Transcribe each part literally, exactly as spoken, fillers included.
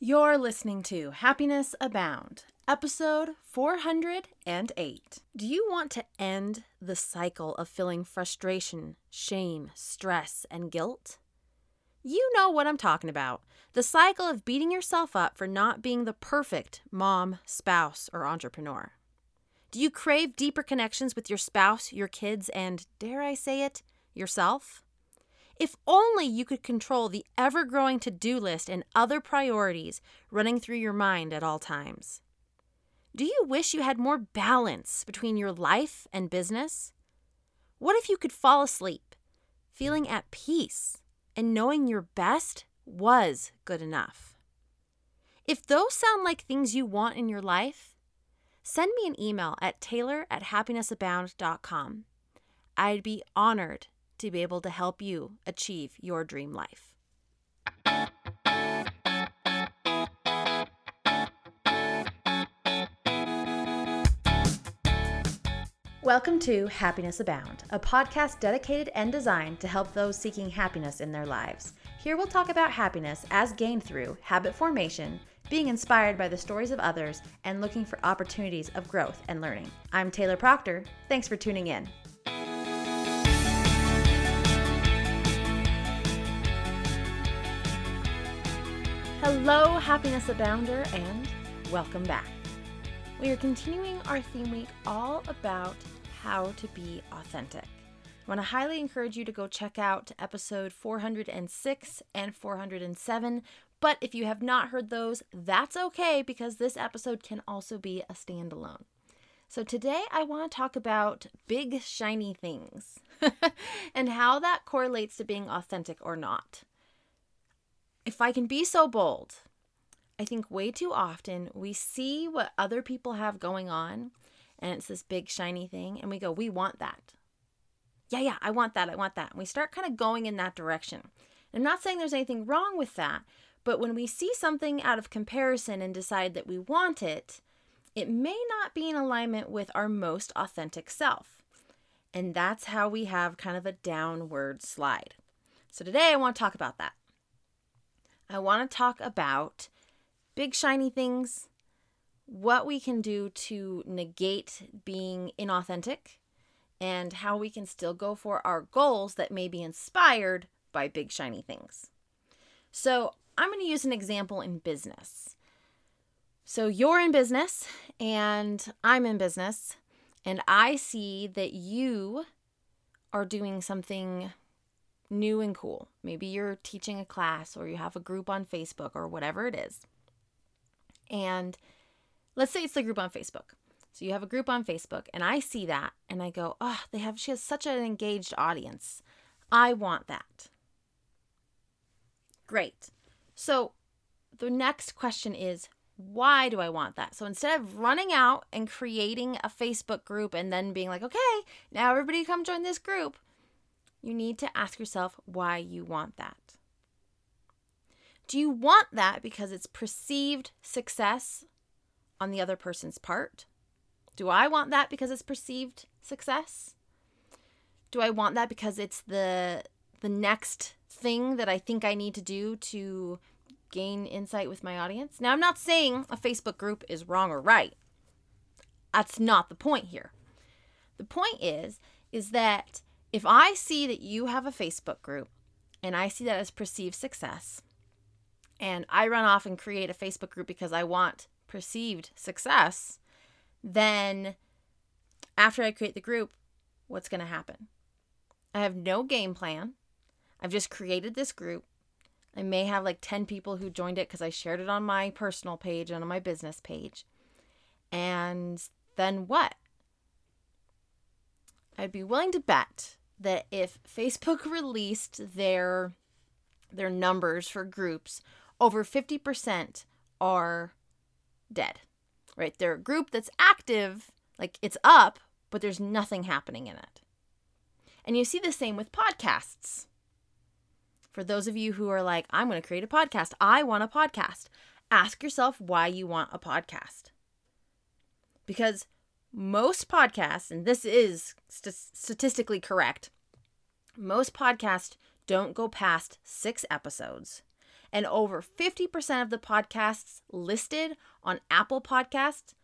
You're listening to Happiness Abound, episode four hundred eight. Do you want to end the cycle of feeling frustration, shame, stress, and guilt? You know what I'm talking about. The cycle of beating yourself up for not being the perfect mom, spouse, or entrepreneur. Do you crave deeper connections with your spouse, your kids, and, dare I say it, yourself? If only you could control the ever-growing to-do list and other priorities running through your mind at all times. Do you wish you had more balance between your life and business? What if you could fall asleep, feeling at peace and knowing your best was good enough? If those sound like things you want in your life, send me an email at taylor at happiness abound dot com. I'd be honored to be able to help you achieve your dream life. Welcome to Happiness Abound, a podcast dedicated and designed to help those seeking happiness in their lives. Here we'll talk about happiness as gained through habit formation, being inspired by the stories of others, and looking for opportunities of growth and learning. I'm Taylor Proctor. Thanks for tuning in. Hello, Happiness Abounder, and welcome back. We are continuing our theme week all about how to be authentic. I want to highly encourage you to go check out episode four hundred six and four hundred seven, but if you have not heard those, that's okay because this episode can also be a standalone. So today I want to talk about big, shiny things and how that correlates to being authentic or not. If I can be so bold, I think way too often we see what other people have going on and it's this big shiny thing and we go, we want that. Yeah, yeah, I want that. I want that. And we start kind of going in that direction. And I'm not saying there's anything wrong with that, but when we see something out of comparison and decide that we want it, it may not be in alignment with our most authentic self. And that's how we have kind of a downward slide. So today I want to talk about that. I want to talk about big shiny things, what we can do to negate being inauthentic, and how we can still go for our goals that may be inspired by big shiny things. So I'm going to use an example in business. So you're in business and I'm in business, and I see that you are doing something new and cool. Maybe you're teaching a class or you have a group on Facebook or whatever it is. And let's say it's the group on Facebook. So you have a group on Facebook and I see that and I go, oh, they have, she has such an engaged audience. I want that. Great. So the next question is, why do I want that? So instead of running out and creating a Facebook group and then being like, okay, now everybody come join this group, you need to ask yourself why you want that. Do you want that because it's perceived success on the other person's part? Do I want that because it's perceived success? Do I want that because it's the the next thing that I think I need to do to gain insight with my audience? Now, I'm not saying a Facebook group is wrong or right. That's not the point here. The point is, is that if I see that you have a Facebook group and I see that as perceived success and I run off and create a Facebook group because I want perceived success, then after I create the group, what's going to happen? I have no game plan. I've just created this group. I may have like ten people who joined it because I shared it on my personal page and on my business page. And then what? I'd be willing to bet that if Facebook released their their numbers for groups, over fifty percent are dead, right? They're a group that's active, like it's up, but there's nothing happening in it. And you see the same with podcasts. For those of you who are like, I'm going to create a podcast. I want a podcast. Ask yourself why you want a podcast. Because most podcasts, and this is st- statistically correct, most podcasts don't go past six episodes. and over fifty percent of the podcasts listed on Apple Podcasts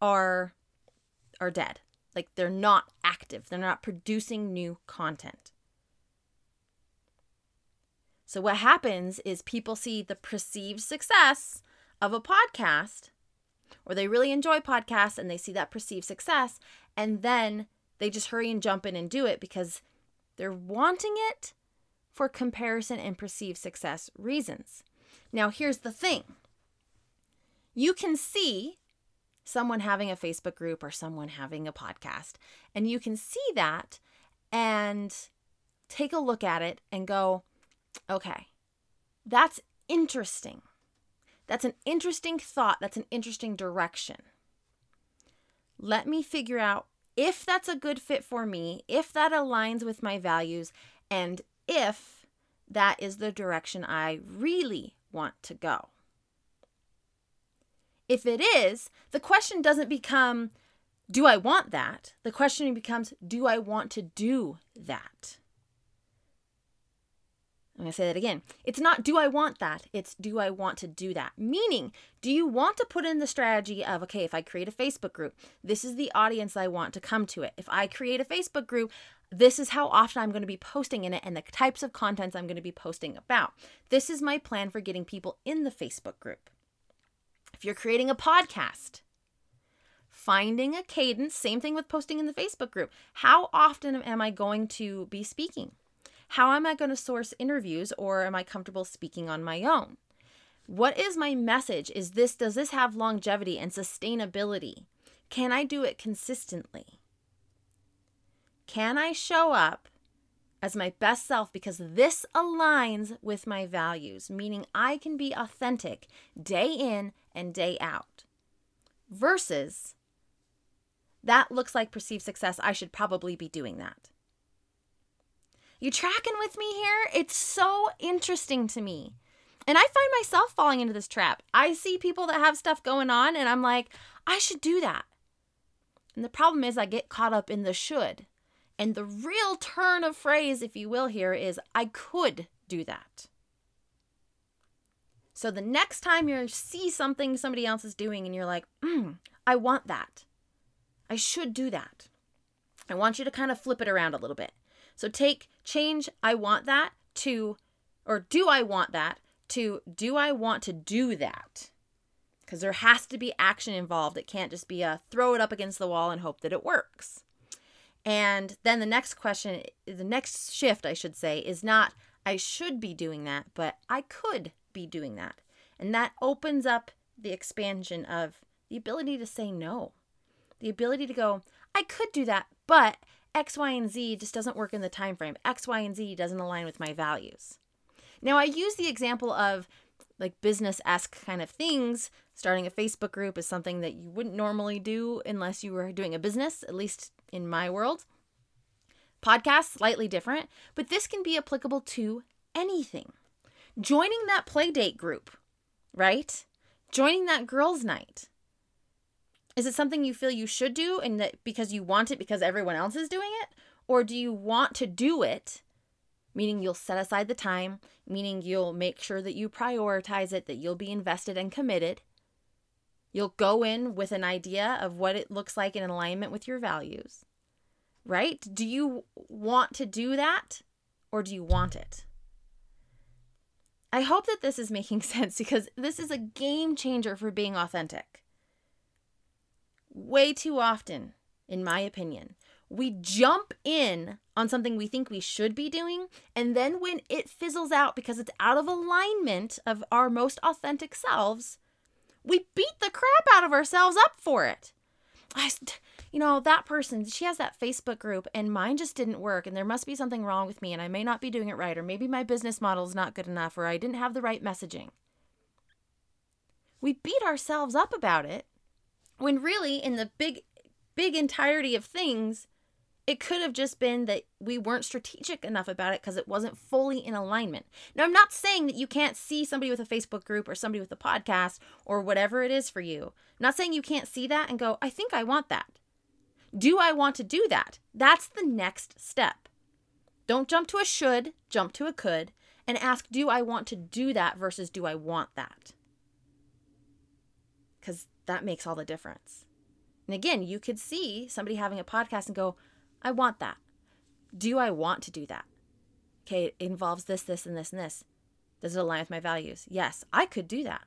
are are dead. Like, they're not active. They're not producing new content. So what happens is people see the perceived success of a podcast, or they really enjoy podcasts and they see that perceived success, and then they just hurry and jump in and do it because they're wanting it for comparison and perceived success reasons. Now, here's the thing. You can see someone having a Facebook group or someone having a podcast, and you can see that and take a look at it and go, okay, that's interesting. That's an interesting thought. That's an interesting direction. Let me figure out if that's a good fit for me, if that aligns with my values, and if that is the direction I really want to go. If it is, the question doesn't become, do I want that? The question becomes, do I want to do that? I'm going to say that again. It's not, do I want that? It's, do I want to do that? Meaning, do you want to put in the strategy of, okay, if I create a Facebook group, this is the audience I want to come to it. If I create a Facebook group, this is how often I'm going to be posting in it and the types of contents I'm going to be posting about. This is my plan for getting people in the Facebook group. If you're creating a podcast, finding a cadence, same thing with posting in the Facebook group. How often am I going to be speaking? How am I going to source interviews, or am I comfortable speaking on my own? What is my message? Is this, does this have longevity and sustainability? Can I do it consistently? Can I show up as my best self because this aligns with my values, meaning I can be authentic day in and day out, versus that looks like perceived success. I should probably be doing that. You tracking with me here? It's so interesting to me. And I find myself falling into this trap. I see people that have stuff going on and I'm like, I should do that. And the problem is I get caught up in the should. And the real turn of phrase, if you will, here is I could do that. So the next time you see something somebody else is doing and you're like, mm, I want that. I should do that. I want you to kind of flip it around a little bit. So take change, I want that, to, or do I want that, to do I want to do that? Because there has to be action involved. It can't just be a throw it up against the wall and hope that it works. And then the next question, the next shift, I should say, is not I should be doing that, but I could be doing that. And that opens up the expansion of the ability to say no. The ability to go, I could do that, but X, Y, and Z just doesn't work in the time frame. X, Y, and Z doesn't align with my values. Now, I use the example of like business-esque kind of things. Starting a Facebook group is something that you wouldn't normally do unless you were doing a business, at least in my world. Podcasts, slightly different, but this can be applicable to anything. Joining that play date group, right? Joining that girls' night. Is it something you feel you should do and that because you want it because everyone else is doing it? Or do you want to do it, meaning you'll set aside the time, meaning you'll make sure that you prioritize it, that you'll be invested and committed. You'll go in with an idea of what it looks like in alignment with your values, right? Do you want to do that or do you want it? I hope that this is making sense because this is a game changer for being authentic. Way too often, in my opinion, we jump in on something we think we should be doing, and then when it fizzles out because it's out of alignment of our most authentic selves, we beat the crap out of ourselves up for it. I, you know, that person, she has that Facebook group, and mine just didn't work, and there must be something wrong with me, and I may not be doing it right, or maybe my business model is not good enough, or I didn't have the right messaging. We beat ourselves up about it. When really, in the big, big entirety of things, it could have just been that we weren't strategic enough about it because it wasn't fully in alignment. Now, I'm not saying that you can't see somebody with a Facebook group or somebody with a podcast or whatever it is for you. I'm not saying you can't see that and go, I think I want that. Do I want to do that? That's the next step. Don't jump to a should, jump to a could, and ask, do I want to do that versus do I want that? Because that makes all the difference. And again, you could see somebody having a podcast and go, I want that. Do I want to do that? Okay, it involves this, this, and this, and this. Does it align with my values? Yes, I could do that.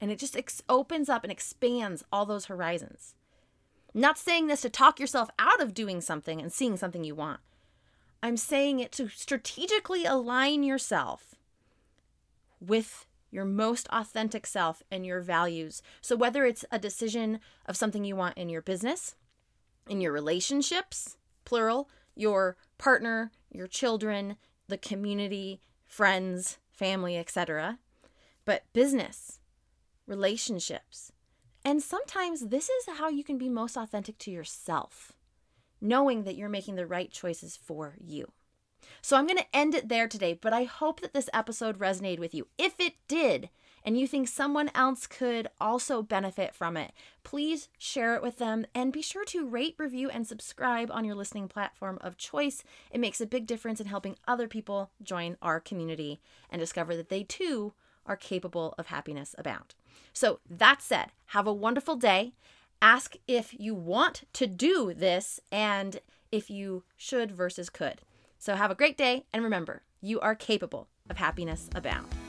And it just ex- opens up and expands all those horizons. I'm not saying this to talk yourself out of doing something and seeing something you want. I'm saying it to strategically align yourself with your most authentic self and your values. So whether it's a decision of something you want in your business, in your relationships, plural, your partner, your children, the community, friends, family, et cetera. But business, relationships. And sometimes this is how you can be most authentic to yourself, knowing that you're making the right choices for you. So I'm going to end it there today, but I hope that this episode resonated with you. If it did, and you think someone else could also benefit from it, please share it with them and be sure to rate, review, and subscribe on your listening platform of choice. It makes a big difference in helping other people join our community and discover that they too are capable of happiness abound. So that said, have a wonderful day. Ask if you want to do this and if you should versus could. So have a great day, and remember, you are capable of happiness abound.